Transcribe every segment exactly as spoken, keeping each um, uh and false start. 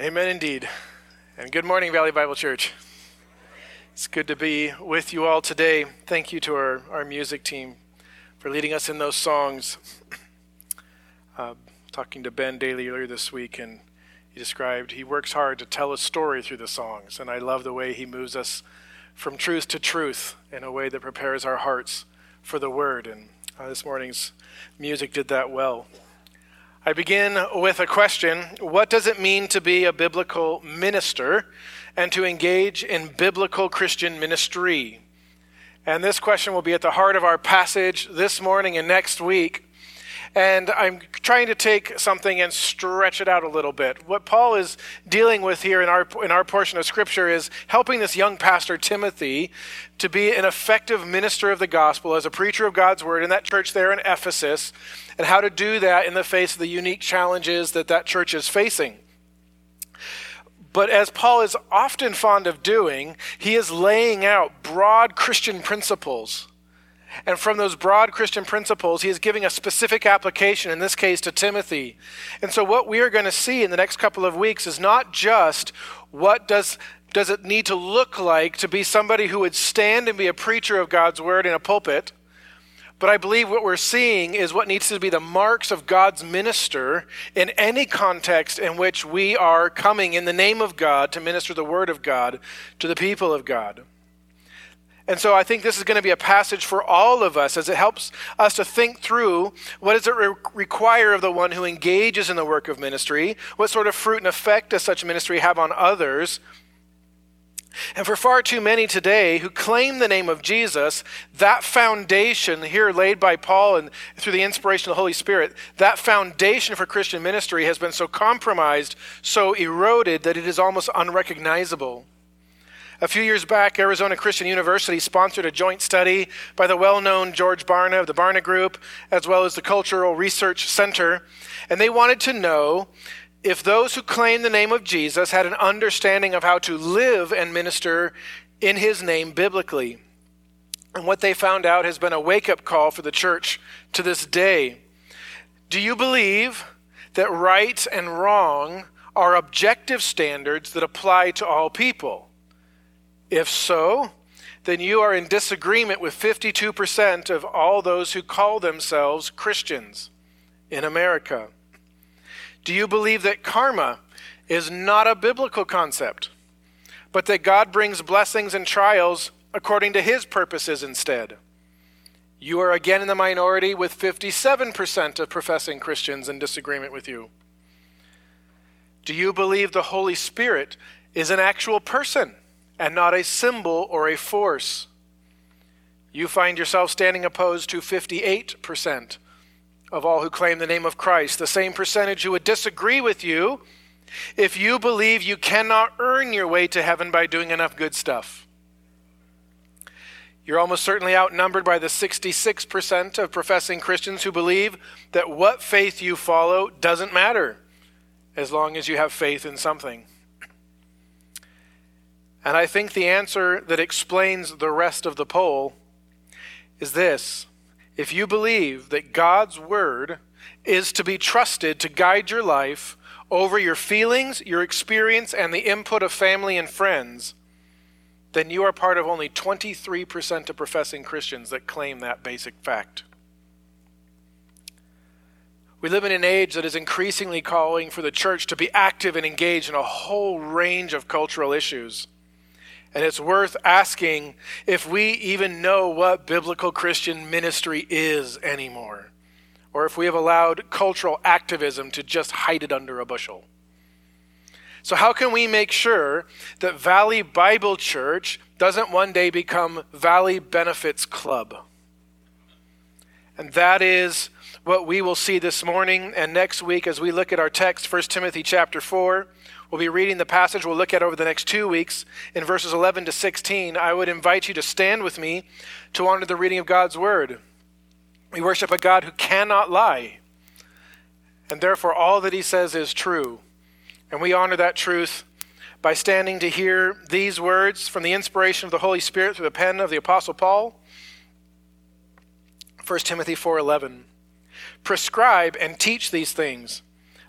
Amen indeed. And good morning, Valley Bible Church. It's good to be with you all today. Thank you to our, our music team for leading us in those songs. Uh, talking to Ben Daly earlier this week, and he described he works hard to tell a story through the songs. And I love the way he moves us from truth to truth in a way that prepares our hearts for the word. And uh, this morning's music did that well. I begin with a question. What does it mean to be a biblical minister and to engage in biblical Christian ministry? And this question will be at the heart of our passage this morning and next week. And I'm trying to take something and stretch it out a little bit. What Paul is dealing with here in our in our portion of Scripture is helping this young pastor, Timothy, to be an effective minister of the gospel as a preacher of God's word in that church there in Ephesus, and how to do that in the face of the unique challenges that that church is facing. But as Paul is often fond of doing, he is laying out broad Christian principles. And from those broad Christian principles, he is giving a specific application, in this case, to Timothy. And so what we are going to see in the next couple of weeks is not just what does, does it need to look like to be somebody who would stand and be a preacher of God's word in a pulpit, but I believe what we're seeing is what needs to be the marks of God's minister in any context in which we are coming in the name of God to minister the word of God to the people of God. And so I think this is going to be a passage for all of us as it helps us to think through what does it re- require of the one who engages in the work of ministry, what sort of fruit and effect does such ministry have on others. And for far too many today who claim the name of Jesus, that foundation here laid by Paul and through the inspiration of the Holy Spirit, that foundation for Christian ministry has been so compromised, so eroded that it is almost unrecognizable. A few years back, Arizona Christian University sponsored a joint study by the well-known George Barna of the Barna Group, as well as the Cultural Research Center, and they wanted to know if those who claim the name of Jesus had an understanding of how to live and minister in his name biblically. And what they found out has been a wake-up call for the church to this day. Do you believe that right and wrong are objective standards that apply to all people? If so, then you are in disagreement with fifty-two percent of all those who call themselves Christians in America. Do you believe that karma is not a biblical concept, but that God brings blessings and trials according to his purposes instead? You are again in the minority with fifty-seven percent of professing Christians in disagreement with you. Do you believe the Holy Spirit is an actual person and not a symbol or a force? You find yourself standing opposed to fifty-eight percent of all who claim the name of Christ, the same percentage who would disagree with you if you believe you cannot earn your way to heaven by doing enough good stuff. You're almost certainly outnumbered by the sixty-six percent of professing Christians who believe that what faith you follow doesn't matter as long as you have faith in something. And I think the answer that explains the rest of the poll is this. If you believe that God's word is to be trusted to guide your life over your feelings, your experience, and the input of family and friends, then you are part of only twenty-three percent of professing Christians that claim that basic fact. We live in an age that is increasingly calling for the church to be active and engaged in a whole range of cultural issues. And it's worth asking if we even know what biblical Christian ministry is anymore, or if we have allowed cultural activism to just hide it under a bushel. So how can we make sure that Valley Bible Church doesn't one day become Valley Benefits Club? And that is what we will see this morning and next week as we look at our text, First Timothy chapter four. We'll be reading the passage we'll look at over the next two weeks in verses eleven to sixteen. I would invite you to stand with me to honor the reading of God's word. We worship a God who cannot lie, and therefore all that he says is true. And we honor that truth by standing to hear these words from the inspiration of the Holy Spirit through the pen of the Apostle Paul. First Timothy four eleven. Prescribe and teach these things.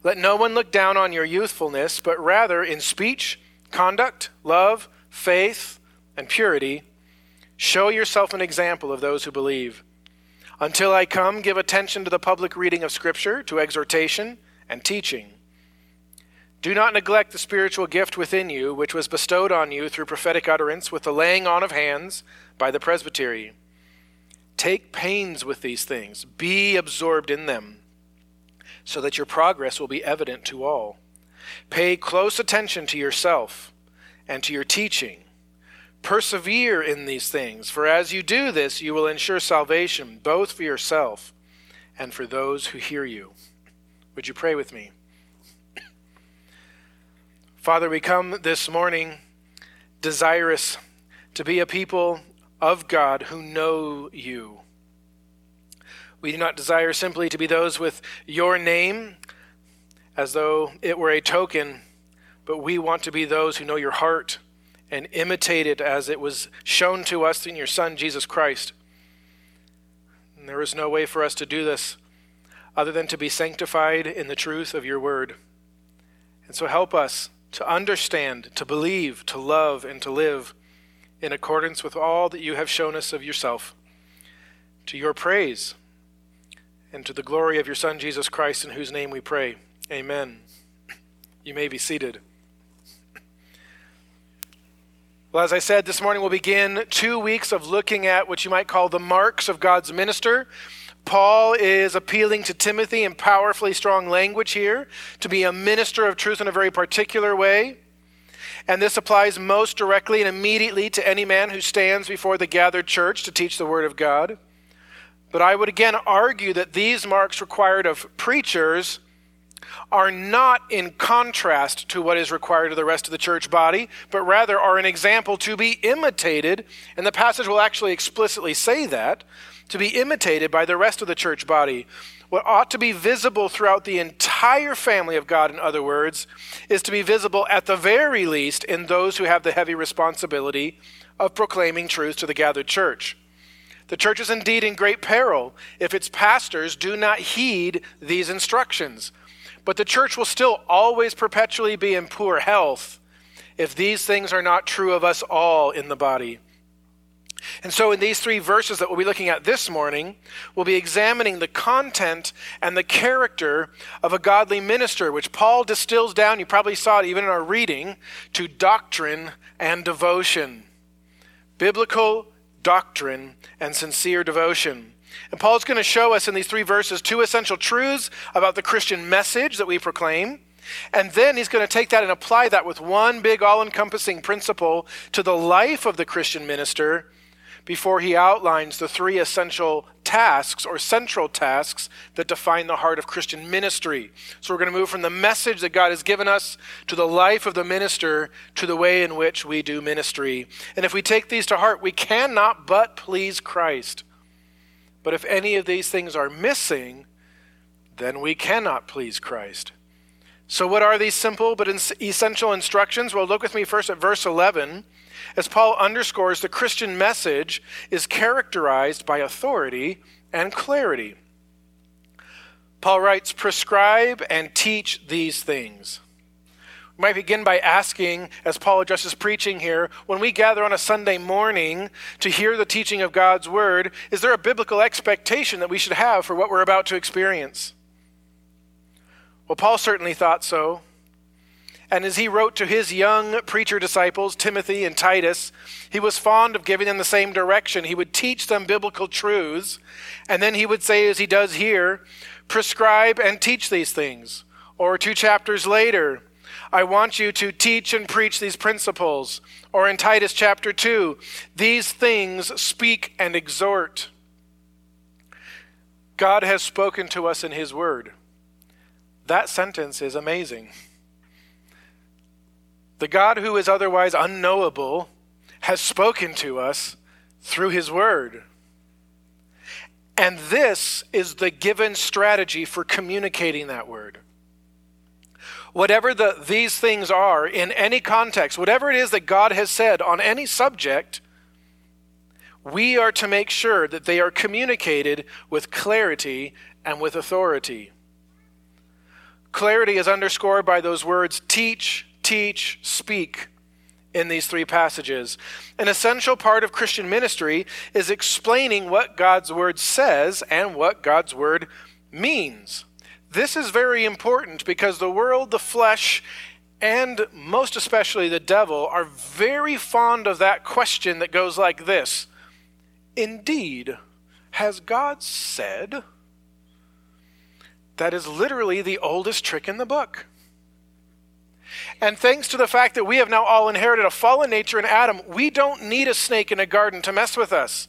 Let no one look down on your youthfulness, but rather in speech, conduct, love, faith, and purity, show yourself an example of those who believe. Until I come, give attention to the public reading of Scripture, to exhortation and teaching. Do not neglect the spiritual gift within you, which was bestowed on you through prophetic utterance with the laying on of hands by the presbytery. Take pains with these things, be absorbed in them, so that your progress will be evident to all. Pay close attention to yourself and to your teaching. Persevere in these things, for as you do this, you will ensure salvation, both for yourself and for those who hear you. Would you pray with me? Father, we come this morning desirous to be a people of God who know you. We do not desire simply to be those with your name, as though it were a token, but we want to be those who know your heart and imitate it as it was shown to us in your Son, Jesus Christ. And there is no way for us to do this other than to be sanctified in the truth of your word. And so help us to understand, to believe, to love, and to live in accordance with all that you have shown us of yourself, to your praise and to the glory of your Son, Jesus Christ, in whose name we pray. Amen. You may be seated. Well, as I said, this morning we'll begin two weeks of looking at what you might call the marks of God's minister. Paul is appealing to Timothy in powerfully strong language here to be a minister of truth in a very particular way. And this applies most directly and immediately to any man who stands before the gathered church to teach the word of God. But I would again argue that these marks required of preachers are not in contrast to what is required of the rest of the church body, but rather are an example to be imitated, and the passage will actually explicitly say that, to be imitated by the rest of the church body. What ought to be visible throughout the entire family of God, in other words, is to be visible at the very least in those who have the heavy responsibility of proclaiming truth to the gathered church. The church is indeed in great peril if its pastors do not heed these instructions. But the church will still always perpetually be in poor health if these things are not true of us all in the body. And so in these three verses that we'll be looking at this morning, we'll be examining the content and the character of a godly minister, which Paul distills down, you probably saw it even in our reading, to doctrine and devotion. Biblical doctrine and sincere devotion. And Paul's going to show us in these three verses two essential truths about the Christian message that we proclaim. And then he's going to take that and apply that with one big all-encompassing principle to the life of the Christian minister before he outlines the three essential tasks or central tasks that define the heart of Christian ministry. So we're going to move from the message that God has given us to the life of the minister to the way in which we do ministry. And if we take these to heart, we cannot but please Christ. But if any of these things are missing, then we cannot please Christ. So what are these simple but essential instructions? Well, look with me first at verse eleven. As Paul underscores, the Christian message is characterized by authority and clarity. Paul writes, "Prescribe and teach these things." We might begin by asking, as Paul addresses preaching here, when we gather on a Sunday morning to hear the teaching of God's word, is there a biblical expectation that we should have for what we're about to experience? Well, Paul certainly thought so. And as he wrote to his young preacher disciples, Timothy and Titus, he was fond of giving them the same direction. He would teach them biblical truths, and then he would say, as he does here, prescribe and teach these things. Or two chapters later, I want you to teach and preach these principles. Or in Titus chapter two, these things speak and exhort. God has spoken to us in his word. That sentence is amazing. The God who is otherwise unknowable has spoken to us through his word. And this is the given strategy for communicating that word. Whatever the, these things are in any context, whatever it is that God has said on any subject, we are to make sure that they are communicated with clarity and with authority. Clarity is underscored by those words teach, teach, speak in these three passages. An essential part of Christian ministry is explaining what God's word says and what God's word means. This is very important because the world, the flesh, and most especially the devil are very fond of that question that goes like this. Indeed, has God said? That is literally the oldest trick in the book. And thanks to the fact that we have now all inherited a fallen nature in Adam, we don't need a snake in a garden to mess with us.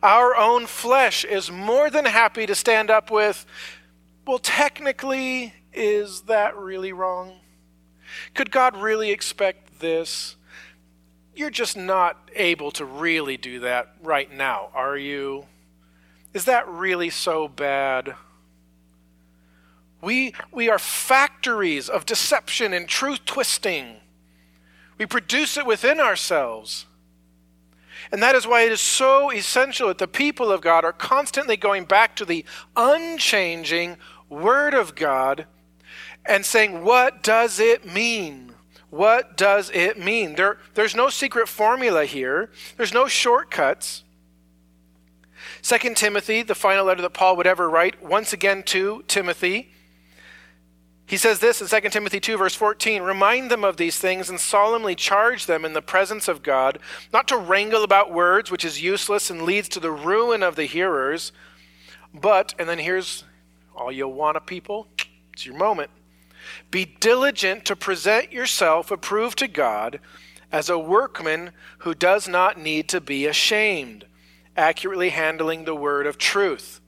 Our own flesh is more than happy to stand up with, well, technically, is that really wrong? Could God really expect this? You're just not able to really do that right now, are you? Is that really so bad? We we are factories of deception and truth twisting. We produce it within ourselves. And that is why it is so essential that the people of God are constantly going back to the unchanging Word of God and saying, what does it mean? What does it mean? There, there's no secret formula here. There's no shortcuts. Second Timothy, the final letter that Paul would ever write, once again to Timothy. He says this in Second Timothy two, verse fourteen, remind them of these things and solemnly charge them in the presence of God, not to wrangle about words, which is useless and leads to the ruin of the hearers, but, and then here's all you AWANA people, it's your moment, be diligent to present yourself approved to God as a workman who does not need to be ashamed, accurately handling the word of truth.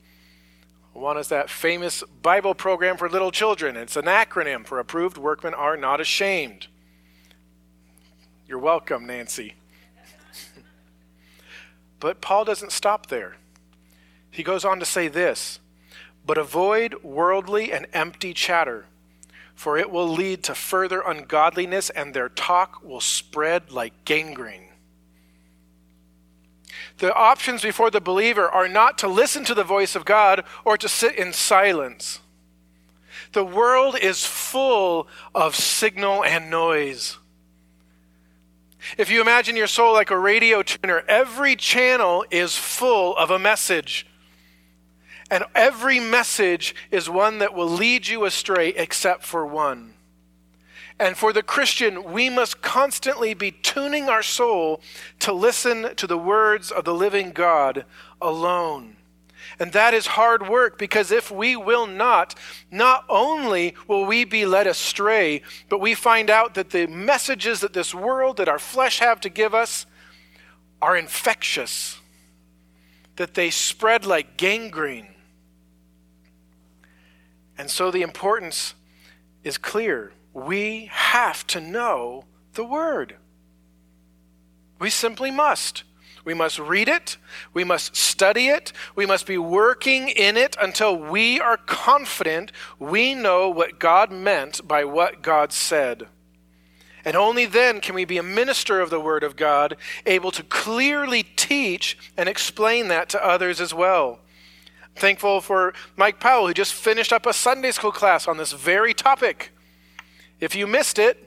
One is that famous Bible program for little children. It's an acronym for Approved Workmen Are Not Ashamed. You're welcome, Nancy. But Paul doesn't stop there. He goes on to say this, but avoid worldly and empty chatter, for it will lead to further ungodliness and their talk will spread like gangrene. The options before the believer are not to listen to the voice of God or to sit in silence. The world is full of signal and noise. If you imagine your soul like a radio tuner, every channel is full of a message. And every message is one that will lead you astray except for one. And for the Christian, we must constantly be tuning our soul to listen to the words of the living God alone. And that is hard work, because if we will not, not only will we be led astray, but we find out that the messages that this world, that our flesh have to give us, are infectious, that they spread like gangrene. And so the importance is clear. We have to know the Word. We simply must. We must read it. We must study it. We must be working in it until we are confident we know what God meant by what God said. And only then can we be a minister of the Word of God, able to clearly teach and explain that to others as well. I'm thankful for Mike Powell, who just finished up a Sunday school class on this very topic. If you missed it,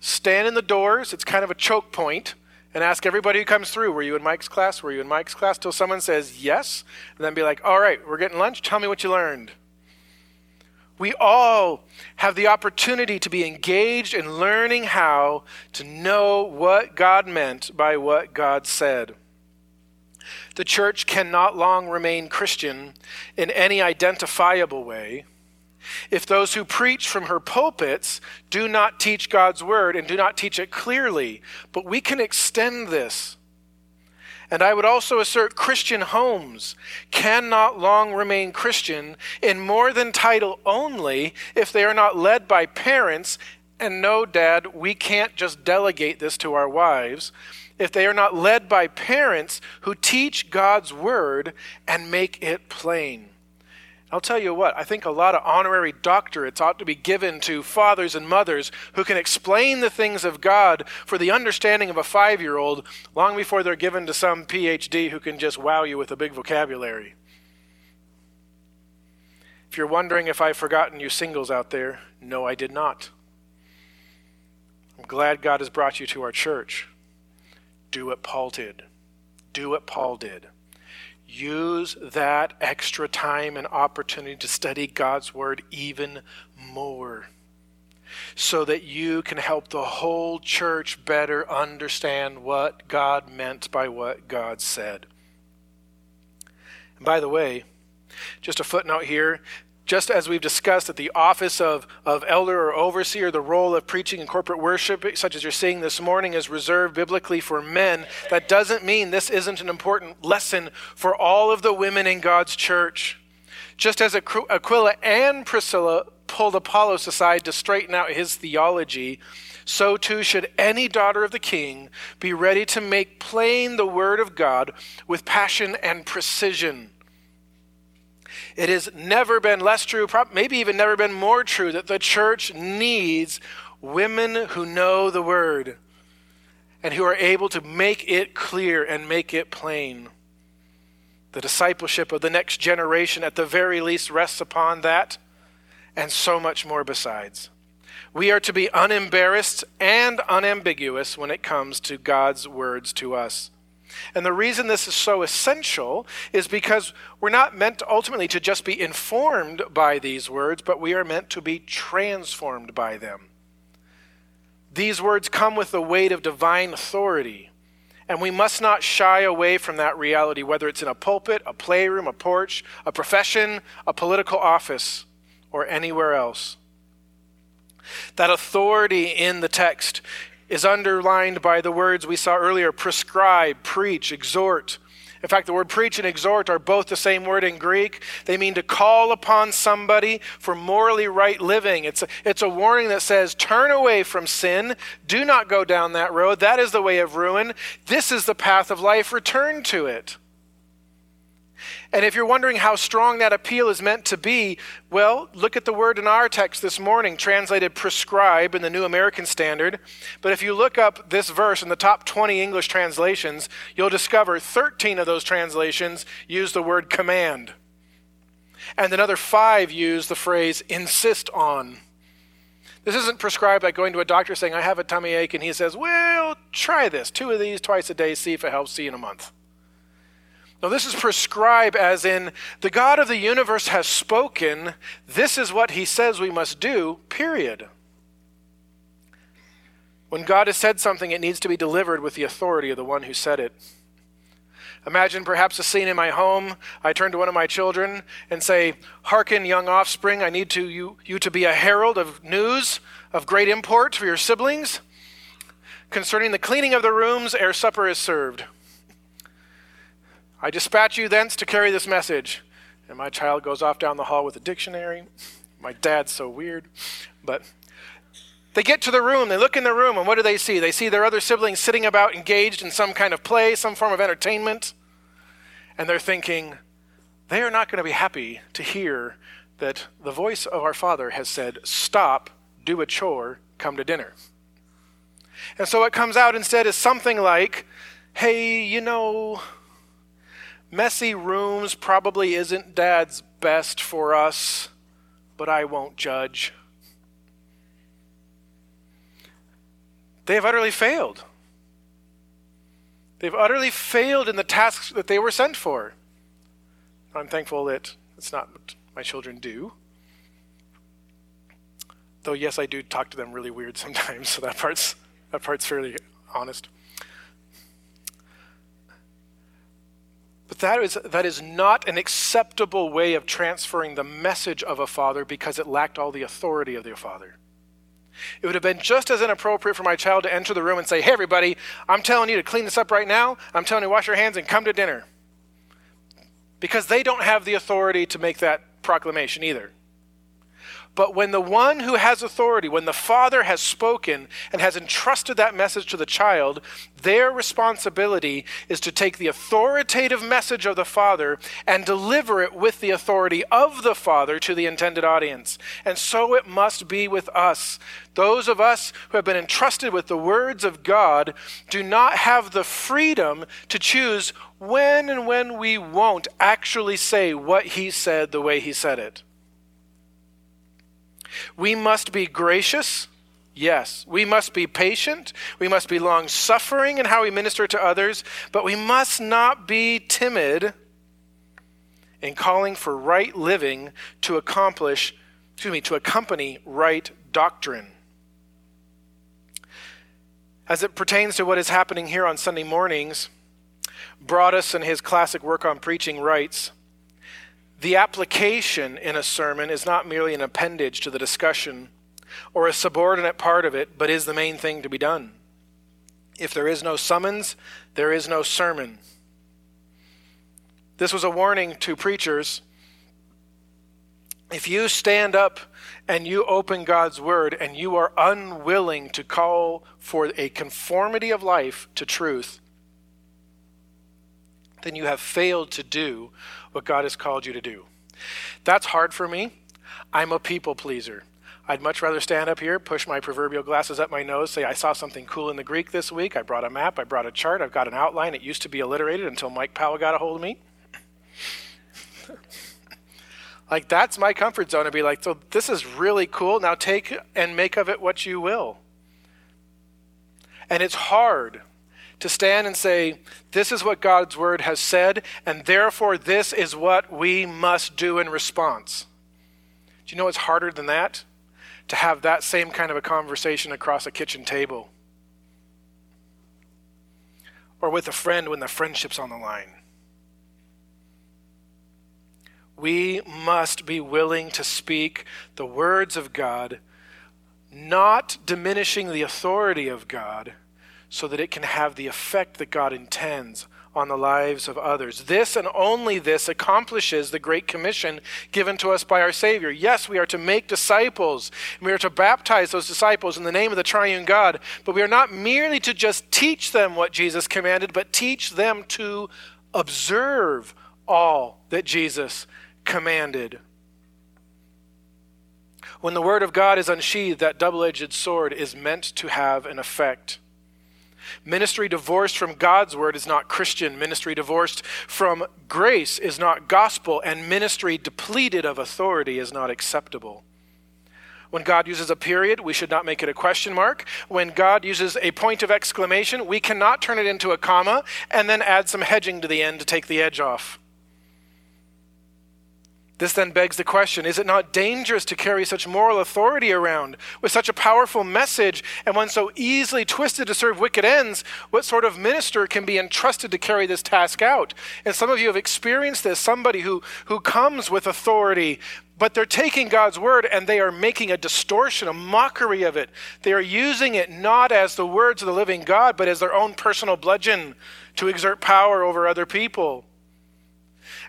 stand in the doors, it's kind of a choke point, and ask everybody who comes through, were you in Mike's class, were you in Mike's class, till someone says yes, and then be like, all right, we're getting lunch, tell me what you learned. We all have the opportunity to be engaged in learning how to know what God meant by what God said. The church cannot long remain Christian in any identifiable way if those who preach from her pulpits do not teach God's word and do not teach it clearly. But we can extend this. And I would also assert Christian homes cannot long remain Christian in more than title only if they are not led by parents. And no, Dad, we can't just delegate this to our wives. If they are not led by parents who teach God's word and make it plain. I'll tell you what, I think a lot of honorary doctorates ought to be given to fathers and mothers who can explain the things of God for the understanding of a five-year-old long before they're given to some P H D who can just wow you with a big vocabulary. If If you're wondering if I've forgotten you singles out there, no, I did not. I'm glad God has brought you to our church. Do what Paul did. Do what Paul did. Use that extra time and opportunity to study God's word even more, so that you can help the whole church better understand what God meant by what God said. And by the way, just a footnote here, just as we've discussed that the office of, of elder or overseer, the role of preaching and corporate worship, such as you're seeing this morning, is reserved biblically for men, that doesn't mean this isn't an important lesson for all of the women in God's church. Just as Aquila and Priscilla pulled Apollos aside to straighten out his theology, so too should any daughter of the king be ready to make plain the word of God with passion and precision. It has never been less true, maybe even never been more true, that the church needs women who know the word and who are able to make it clear and make it plain. The discipleship of the next generation at the very least rests upon that, and so much more besides. We are to be unembarrassed and unambiguous when it comes to God's words to us. And the reason this is so essential is because we're not meant ultimately to just be informed by these words, but we are meant to be transformed by them. These words come with the weight of divine authority, and we must not shy away from that reality, whether it's in a pulpit, a playroom, a porch, a profession, a political office, or anywhere else. That authority in the text is underlined by the words we saw earlier: prescribe, preach, exhort. In fact, the word preach and exhort are both the same word in Greek. They mean to call upon somebody for morally right living. It's a, it's a warning that says, turn away from sin. Do not go down that road. That is the way of ruin. This is the path of life. Return to it. And if you're wondering how strong that appeal is meant to be, well, look at the word in our text this morning, translated prescribe in the New American Standard. But if you look up this verse in the top twenty English translations, you'll discover thirteen of those translations use the word command. And another five use the phrase insist on. This isn't prescribed like going to a doctor saying, I have a tummy ache, and he says, well, try this. Two of these twice a day, see if it helps, see you in a month. No, this is prescribe as in the God of the universe has spoken. This is what he says we must do, period. When God has said something, it needs to be delivered with the authority of the one who said it. Imagine perhaps a scene in my home. I turn to one of my children and say, hearken, young offspring, I need to, you, you to be a herald of news of great import for your siblings concerning the cleaning of the rooms ere supper is served. I dispatch you thence to carry this message. And my child goes off down the hall with a dictionary. My dad's so weird. But they get to the room, they look in the room, and what do they see? They see their other siblings sitting about engaged in some kind of play, some form of entertainment. And they're thinking, they are not going to be happy to hear that the voice of our father has said, stop, do a chore, come to dinner. And so what comes out instead is something like, hey, you know, messy rooms probably isn't Dad's best for us, but I won't judge. They have utterly failed. They've utterly failed in the tasks that they were sent for. I'm thankful that it's not what my children do. Though, yes, I do talk to them really weird sometimes, so that part's, that part's fairly honest. But that is, that is not an acceptable way of transferring the message of a father, because it lacked all the authority of the father. It would have been just as inappropriate for my child to enter the room and say, hey, everybody, I'm telling you to clean this up right now. I'm telling you to wash your hands and come to dinner. Because they don't have the authority to make that proclamation either. But when the one who has authority, when the father has spoken and has entrusted that message to the child, their responsibility is to take the authoritative message of the father and deliver it with the authority of the father to the intended audience. And so it must be with us. Those of us who have been entrusted with the words of God do not have the freedom to choose when and when we won't actually say what he said the way he said it. We must be gracious. Yes, we must be patient, we must be long-suffering in how we minister to others, but we must not be timid in calling for right living to accomplish, excuse me, to accompany right doctrine. As it pertains to what is happening here on Sunday mornings, Broadus in his classic work on preaching writes, "The application in a sermon is not merely an appendage to the discussion or a subordinate part of it, but is the main thing to be done. If there is no summons, there is no sermon." This was a warning to preachers. If you stand up and you open God's word and you are unwilling to call for a conformity of life to truth, then you have failed to do what God has called you to do. That's hard for me. I'm a people pleaser. I'd much rather stand up here, push my proverbial glasses up my nose, say, I saw something cool in the Greek this week. I brought a map. I brought a chart. I've got an outline. It used to be alliterated until Mike Powell got a hold of me. Like, that's my comfort zone. I'd be like, so this is really cool. Now take and make of it what you will. And it's hard to stand and say, this is what God's word has said, and therefore this is what we must do in response. Do you know what's harder than that? To have that same kind of a conversation across a kitchen table or with a friend when the friendship's on the line. We must be willing to speak the words of God, not diminishing the authority of God, so that it can have the effect that God intends on the lives of others. This and only this accomplishes the Great Commission given to us by our Savior. Yes, we are to make disciples, and we are to baptize those disciples in the name of the triune God, but we are not merely to just teach them what Jesus commanded, but teach them to observe all that Jesus commanded. When the Word of God is unsheathed, that double-edged sword is meant to have an effect. Ministry divorced from God's word is not Christian. Ministry divorced from grace is not gospel, and ministry depleted of authority is not acceptable. When God uses a period, we should not make it a question mark. When God uses a point of exclamation, we cannot turn it into a comma and then add some hedging to the end to take the edge off. This then begs the question, is it not dangerous to carry such moral authority around with such a powerful message and one so easily twisted to serve wicked ends? What sort of minister can be entrusted to carry this task out? And some of you have experienced this, somebody who, who comes with authority, but they're taking God's word and they are making a distortion, a mockery of it. They are using it not as the words of the living God, but as their own personal bludgeon to exert power over other people.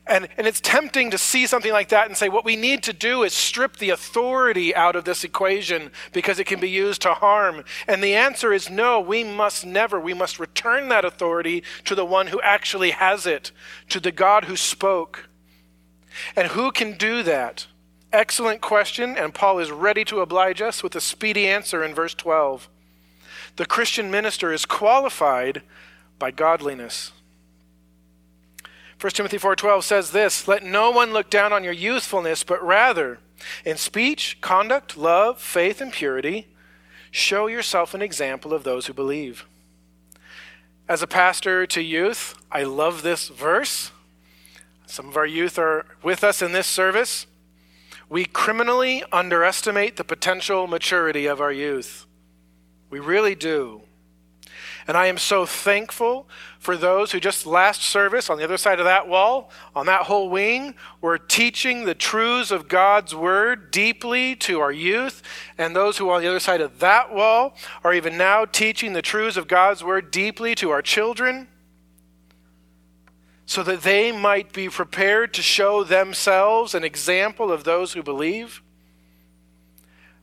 And, and it's tempting to see something like that and say, what we need to do is strip the authority out of this equation because it can be used to harm. And the answer is no, we must never. We must return that authority to the one who actually has it, to the God who spoke. And who can do that? Excellent question, and Paul is ready to oblige us with a speedy answer in verse twelve. The Christian minister is qualified by godliness. First Timothy four twelve says this, "Let no one look down on your youthfulness, but rather in speech, conduct, love, faith, and purity, show yourself an example of those who believe." As a pastor to youth, I love this verse. Some of our youth are with us in this service. We criminally underestimate the potential maturity of our youth. We really do. And I am so thankful for those who just last service on the other side of that wall, on that whole wing, were teaching the truths of God's word deeply to our youth, and those who are on the other side of that wall are even now teaching the truths of God's word deeply to our children, so that they might be prepared to show themselves an example of those who believe.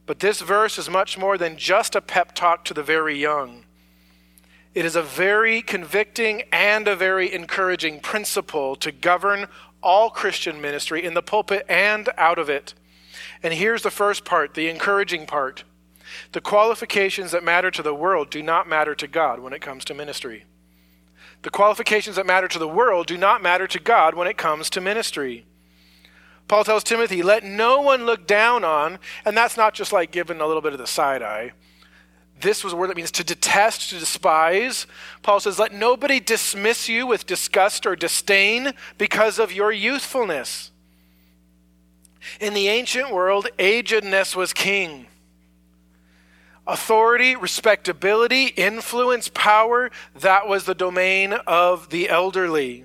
But this verse is much more than just a pep talk to the very young. It is a very convicting and a very encouraging principle to govern all Christian ministry in the pulpit and out of it. And here's the first part, the encouraging part. The qualifications that matter to the world do not matter to God when it comes to ministry. The qualifications that matter to the world do not matter to God when it comes to ministry. Paul tells Timothy, let no one look down on, and that's not just like giving a little bit of the side eye. This was a word that means to detest, to despise. Paul says, let nobody dismiss you with disgust or disdain because of your youthfulness. In the ancient world, agedness was king. Authority, respectability, influence, power, that was the domain of the elderly.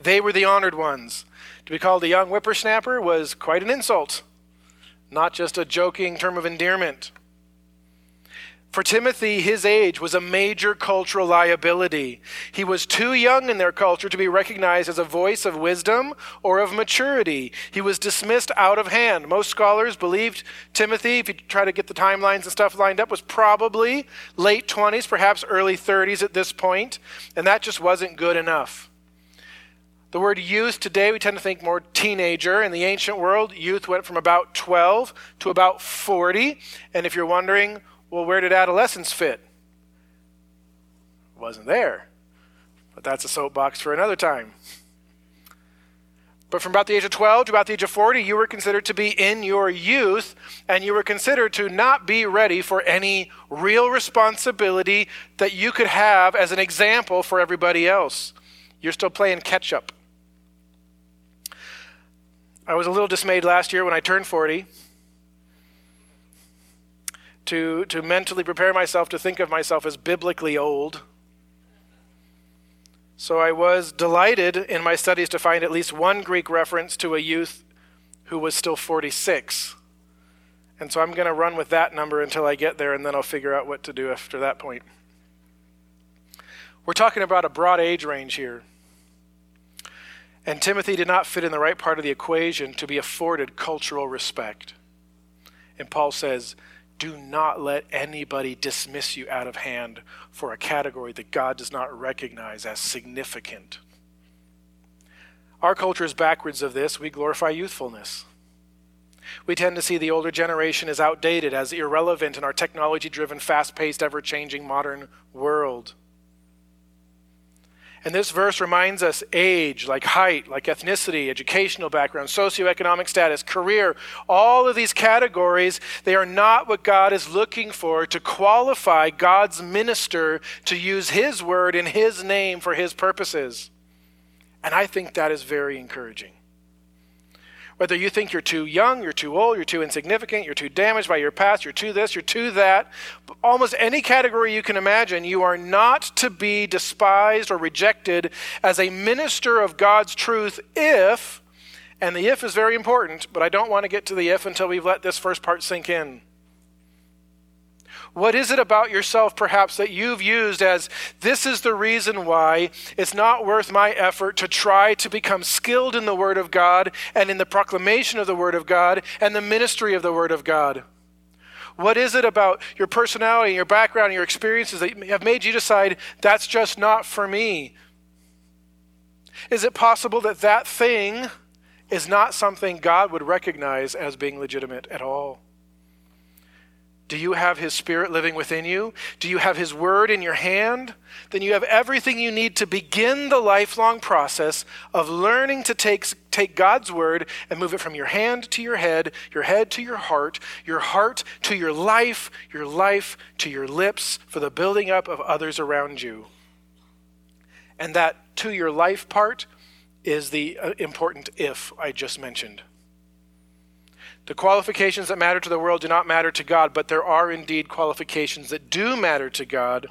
They were the honored ones. To be called a young whippersnapper was quite an insult, not just a joking term of endearment. For Timothy, his age was a major cultural liability. He was too young in their culture to be recognized as a voice of wisdom or of maturity. He was dismissed out of hand. Most scholars believed Timothy, if you try to get the timelines and stuff lined up, was probably late twenties, perhaps early thirties at this point, and that just wasn't good enough. The word youth today, we tend to think more teenager. In the ancient world, youth went from about twelve to about forty, and if you're wondering, well, where did adolescence fit? It wasn't there. But that's a soapbox for another time. But from about the age of twelve to about the age of forty, you were considered to be in your youth, and you were considered to not be ready for any real responsibility that you could have as an example for everybody else. You're still playing catch up. I was a little dismayed last year when I turned forty. To, to mentally prepare myself to think of myself as biblically old. So I was delighted in my studies to find at least one Greek reference to a youth who was still forty-six. And so I'm going to run with that number until I get there, and then I'll figure out what to do after that point. We're talking about a broad age range here. And Timothy did not fit in the right part of the equation to be afforded cultural respect. And Paul says, do not let anybody dismiss you out of hand for a category that God does not recognize as significant. Our culture is backwards of this. We glorify youthfulness. We tend to see the older generation as outdated, as irrelevant in our technology-driven, fast-paced, ever-changing modern world. And this verse reminds us age, like height, like ethnicity, educational background, socioeconomic status, career, all of these categories, they are not what God is looking for to qualify God's minister to use his word in his name for his purposes. And I think that is very encouraging. Whether you think you're too young, you're too old, you're too insignificant, you're too damaged by your past, you're too this, you're too that, almost any category you can imagine, you are not to be despised or rejected as a minister of God's truth if, and the if is very important, but I don't want to get to the if until we've let this first part sink in. What is it about yourself, perhaps, that you've used as this is the reason why it's not worth my effort to try to become skilled in the Word of God and in the proclamation of the Word of God and the ministry of the Word of God? What is it about your personality, your background, your experiences that have made you decide that's just not for me? Is it possible that that thing is not something God would recognize as being legitimate at all? Do you have his Spirit living within you? Do you have his word in your hand? Then you have everything you need to begin the lifelong process of learning to take, take God's word and move it from your hand to your head, your head to your heart, your heart to your life, your life to your lips for the building up of others around you. And that to your life part is the important if I just mentioned. The qualifications that matter to the world do not matter to God, but there are indeed qualifications that do matter to God,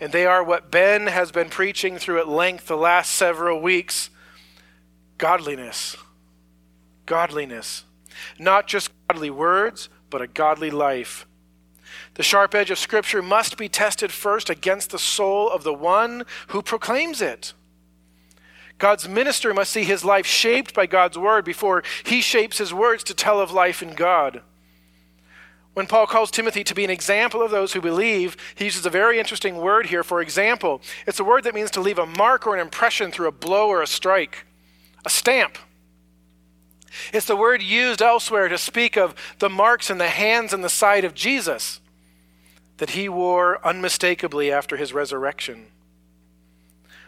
and they are what Ben has been preaching through at length the last several weeks. Godliness. Godliness. Not just godly words, but a godly life. The sharp edge of Scripture must be tested first against the soul of the one who proclaims it. God's minister must see his life shaped by God's word before he shapes his words to tell of life in God. When Paul calls Timothy to be an example of those who believe, he uses a very interesting word here for example. It's a word that means to leave a mark or an impression through a blow or a strike, a stamp. It's the word used elsewhere to speak of the marks in the hands and the side of Jesus that he wore unmistakably after his resurrection.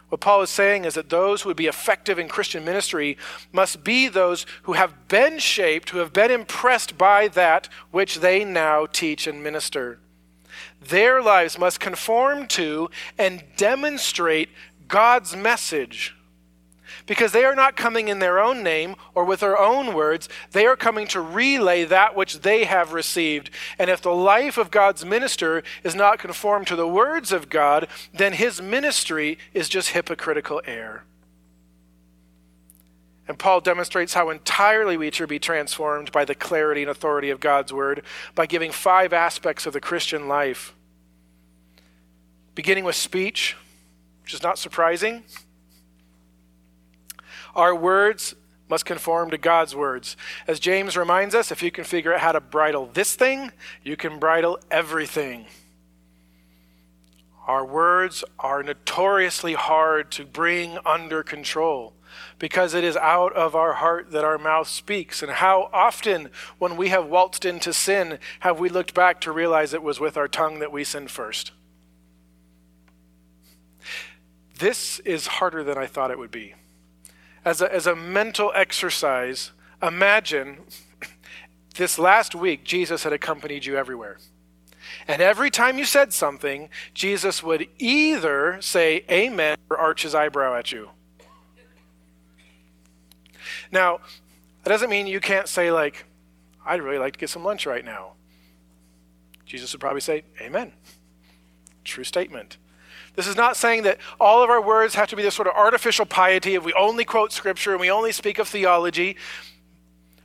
What Paul is saying is that those who would be effective in Christian ministry must be those who have been shaped, who have been impressed by that which they now teach and minister. Their lives must conform to and demonstrate God's message, because they are not coming in their own name or with their own words. They are coming to relay that which they have received. And if the life of God's minister is not conformed to the words of God, then his ministry is just hypocritical air. And Paul demonstrates how entirely we should be transformed by the clarity and authority of God's word by giving five aspects of the Christian life, beginning with speech, which is not surprising. Our words must conform to God's words. As James reminds us, if you can figure out how to bridle this thing, you can bridle everything. Our words are notoriously hard to bring under control because it is out of our heart that our mouth speaks. And how often when we have waltzed into sin, have we looked back to realize it was with our tongue that we sinned first? This is harder than I thought it would be. As a, as a mental exercise, imagine this last week Jesus had accompanied you everywhere. And every time you said something, Jesus would either say amen or arch his eyebrow at you. Now, that doesn't mean you can't say, like, I'd really like to get some lunch right now. Jesus would probably say amen. True statement. This is not saying that all of our words have to be this sort of artificial piety if we only quote scripture and we only speak of theology.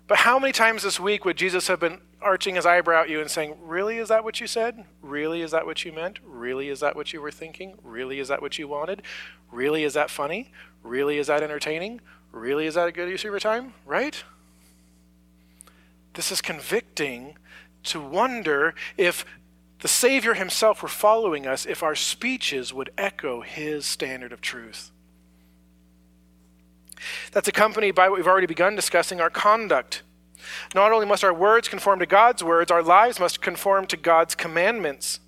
But how many times this week would Jesus have been arching his eyebrow at you and saying, really, is that what you said? Really, is that what you meant? Really, is that what you were thinking? Really, is that what you wanted? Really, is that funny? Really, is that entertaining? Really, is that a good use of your time? Right? This is convicting to wonder if the Savior himself were following us, if our speeches would echo his standard of truth. That's accompanied by what we've already begun discussing, our conduct. Not only must our words conform to God's words, our lives must conform to God's commandments.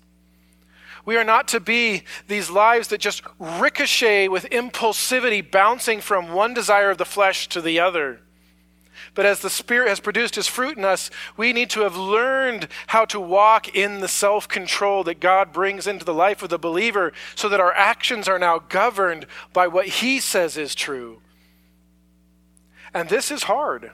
We are not to be these lives that just ricochet with impulsivity, bouncing from one desire of the flesh to the other. But as the Spirit has produced his fruit in us, we need to have learned how to walk in the self-control that God brings into the life of the believer so that our actions are now governed by what he says is true. And this is hard.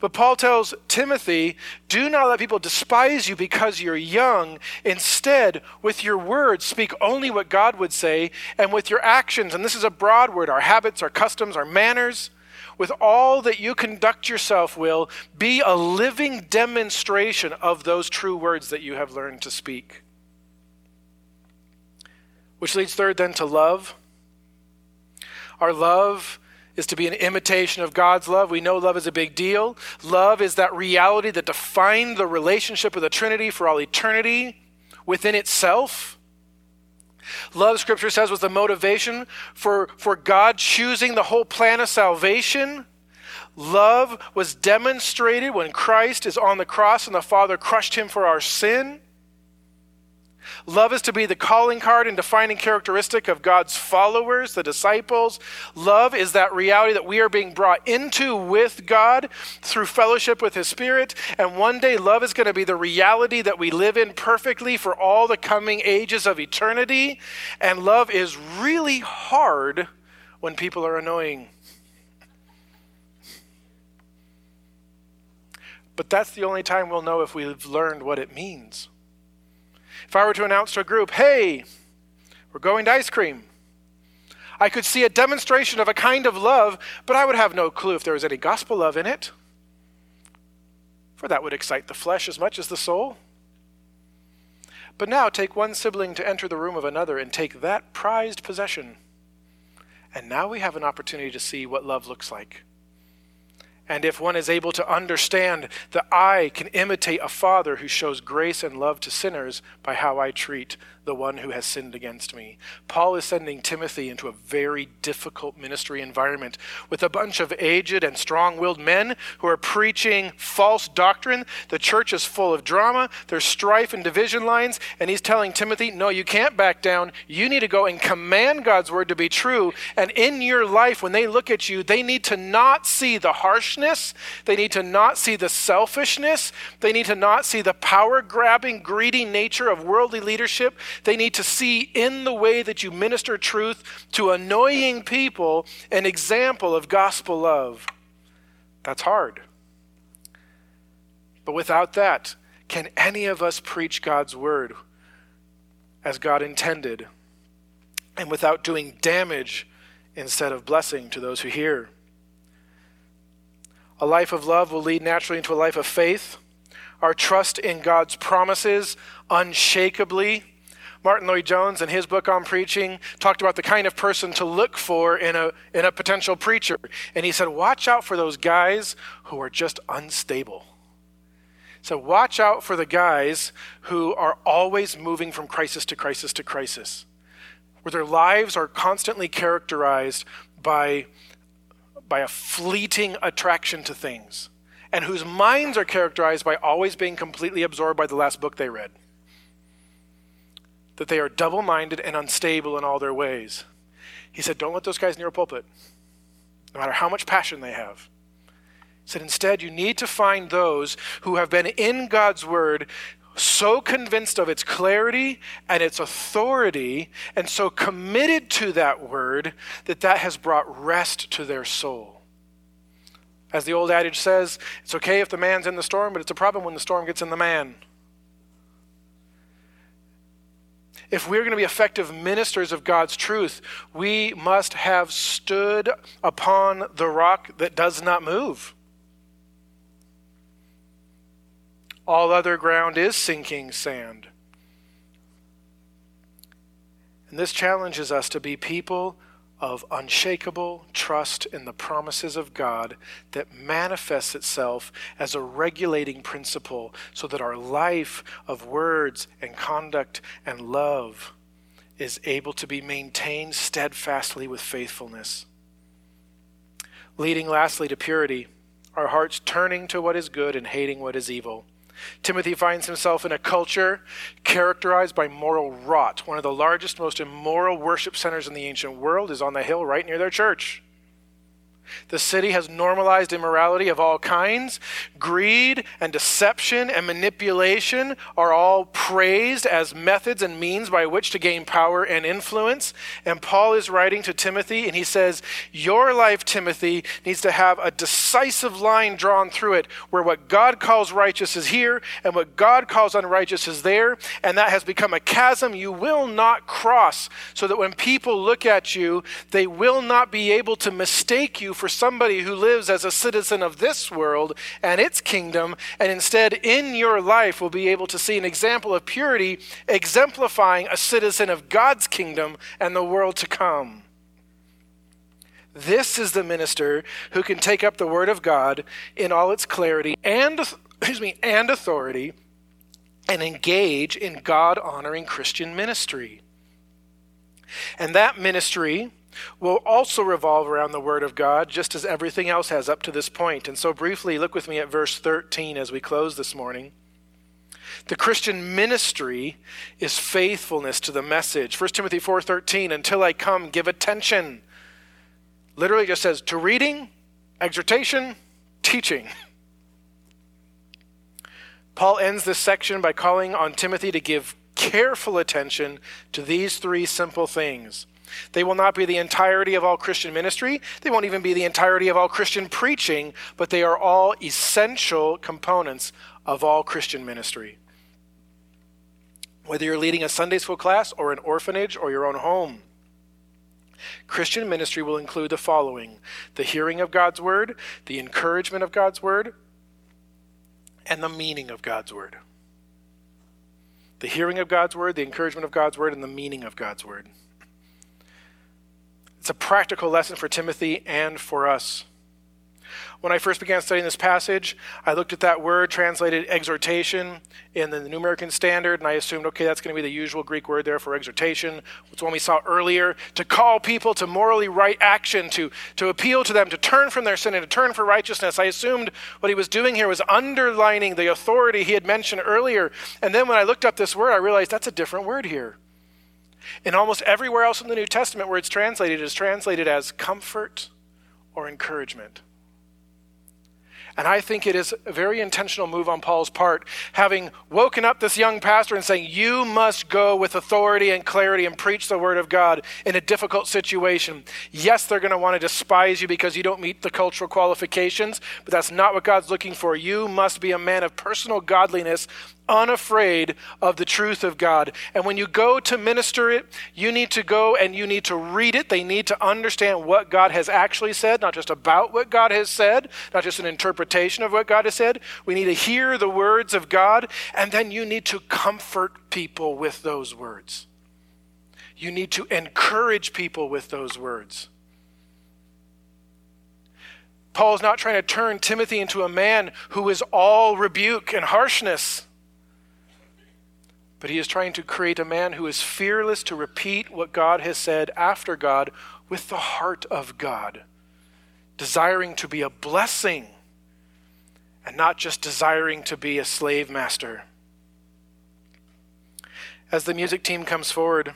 But Paul tells Timothy, do not let people despise you because you're young. Instead, with your words, speak only what God would say, and with your actions, and this is a broad word, our habits, our customs, our manners, with all that you conduct yourself will be a living demonstration of those true words that you have learned to speak. Which leads third then to love. Our love is to be an imitation of God's love. We know love is a big deal. Love is that reality that defined the relationship of the Trinity for all eternity within itself. Love, Scripture says, was the motivation for, for God choosing the whole plan of salvation. Love was demonstrated when Christ is on the cross and the Father crushed him for our sin. Love is to be the calling card and defining characteristic of God's followers, the disciples. Love is that reality that we are being brought into with God through fellowship with his Spirit. And one day love is going to be the reality that we live in perfectly for all the coming ages of eternity. And love is really hard when people are annoying. But that's the only time we'll know if we've learned what it means. If I were to announce to a group, hey, we're going to ice cream, I could see a demonstration of a kind of love, but I would have no clue if there was any gospel love in it. For that would excite the flesh as much as the soul. But now take one sibling to enter the room of another and take that prized possession. And now we have an opportunity to see what love looks like. And if one is able to understand that I can imitate a father who shows grace and love to sinners by how I treat the one who has sinned against me. Paul is sending Timothy into a very difficult ministry environment with a bunch of aged and strong-willed men who are preaching false doctrine. The church is full of drama. There's strife and division lines. And he's telling Timothy, no, you can't back down. You need to go and command God's word to be true. And in your life, when they look at you, they need to not see the harsh. They need to not see the selfishness. They need to not see the power-grabbing, greedy nature of worldly leadership. They need to see in the way that you minister truth to annoying people an example of gospel love. That's hard. But without that, can any of us preach God's word as God intended and without doing damage instead of blessing to those who hear? A life of love will lead naturally into a life of faith. Our trust in God's promises unshakably. Martin Lloyd-Jones, in his book on preaching, talked about the kind of person to look for in a in a potential preacher. And he said, watch out for those guys who are just unstable. So watch out for the guys who are always moving from crisis to crisis to crisis, where their lives are constantly characterized by by a fleeting attraction to things, and whose minds are characterized by always being completely absorbed by the last book they read. That they are double-minded and unstable in all their ways. He said, don't let those guys near a pulpit, no matter how much passion they have. He said, instead, you need to find those who have been in God's word so convinced of its clarity and its authority, and so committed to that word that that has brought rest to their soul. As the old adage says, it's okay if the man's in the storm, but it's a problem when the storm gets in the man. If we're going to be effective ministers of God's truth, we must have stood upon the rock that does not move. All other ground is sinking sand. And this challenges us to be people of unshakable trust in the promises of God that manifests itself as a regulating principle so that our life of words and conduct and love is able to be maintained steadfastly with faithfulness. Leading lastly to purity, our hearts turning to what is good and hating what is evil. Timothy finds himself in a culture characterized by moral rot. One of the largest, most immoral worship centers in the ancient world is on the hill right near their church. The city has normalized immorality of all kinds. Greed and deception and manipulation are all praised as methods and means by which to gain power and influence. And Paul is writing to Timothy, and he says, your life, Timothy, needs to have a decisive line drawn through it where what God calls righteous is here and what God calls unrighteous is there. And that has become a chasm you will not cross, so that when people look at you, they will not be able to mistake you for somebody who lives as a citizen of this world and its kingdom, and instead in your life will be able to see an example of purity exemplifying a citizen of God's kingdom and the world to come. This is the minister who can take up the word of God in all its clarity and, excuse me, and authority and engage in God-honoring Christian ministry. And that ministry will also revolve around the word of God, just as everything else has up to this point. And so briefly, look with me at verse thirteen as we close this morning. The Christian ministry is faithfulness to the message. First Timothy four thirteen, until I come, give attention. Literally just says to reading, exhortation, teaching. Paul ends this section by calling on Timothy to give careful attention to these three simple things. They will not be the entirety of all Christian ministry. They won't even be the entirety of all Christian preaching, but they are all essential components of all Christian ministry. Whether you're leading a Sunday school class or an orphanage or your own home, Christian ministry will include the following: the hearing of God's word, the encouragement of God's word, and the meaning of God's word. The hearing of God's word, the encouragement of God's word, and the meaning of God's word. It's a practical lesson for Timothy and for us. When I first began studying this passage, I looked at that word translated exhortation in the New American Standard, and I assumed, okay, that's going to be the usual Greek word there for exhortation. It's one we saw earlier, to call people to morally right action, to, to appeal to them, to turn from their sin and to turn for righteousness. I assumed what he was doing here was underlining the authority he had mentioned earlier. And then when I looked up this word, I realized that's a different word here. And almost everywhere else in the New Testament where it's translated, it is translated as comfort or encouragement. And I think it is a very intentional move on Paul's part, having woken up this young pastor and saying, you must go with authority and clarity and preach the word of God in a difficult situation. Yes, they're going to want to despise you because you don't meet the cultural qualifications, but that's not what God's looking for. You must be a man of personal godliness, unafraid of the truth of God. And when you go to minister it, you need to go and you need to read it. They need to understand what God has actually said, not just about what God has said, not just an interpretation of what God has said. We need to hear the words of God, and then you need to comfort people with those words. You need to encourage people with those words. Paul's not trying to turn Timothy into a man who is all rebuke and harshness. But he is trying to create a man who is fearless to repeat what God has said after God with the heart of God, desiring to be a blessing and not just desiring to be a slave master. As the music team comes forward,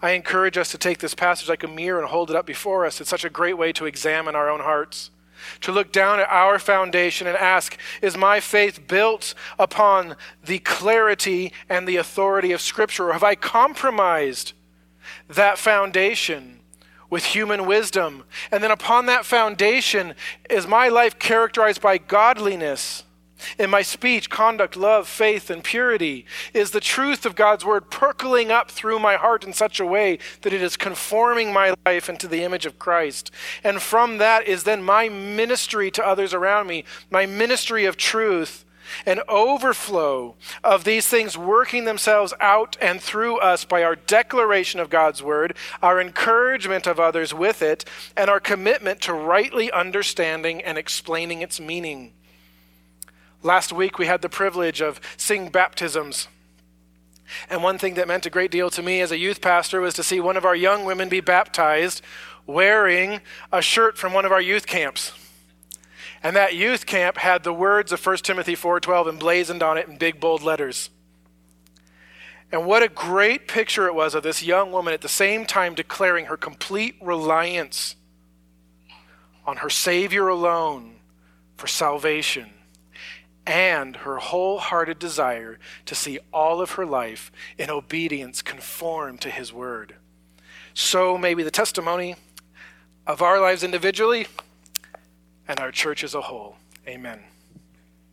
I encourage us to take this passage like a mirror and hold it up before us. It's such a great way to examine our own hearts, to look down at our foundation and ask, is my faith built upon the clarity and the authority of Scripture? Or have I compromised that foundation with human wisdom? And then upon that foundation, is my life characterized by godliness? In my speech, conduct, love, faith, and purity, is the truth of God's word percolating up through my heart in such a way that it is conforming my life into the image of Christ. And from that is then my ministry to others around me, my ministry of truth, an overflow of these things working themselves out and through us by our declaration of God's word, our encouragement of others with it, and our commitment to rightly understanding and explaining its meaning. Last week, we had the privilege of seeing baptisms. And one thing that meant a great deal to me as a youth pastor was to see one of our young women be baptized wearing a shirt from one of our youth camps. And that youth camp had the words of First Timothy four twelve emblazoned on it in big, bold letters. And what a great picture it was of this young woman at the same time declaring her complete reliance on her Savior alone for salvation, and her wholehearted desire to see all of her life in obedience conform to his word. So may be the testimony of our lives individually and our church as a whole. Amen.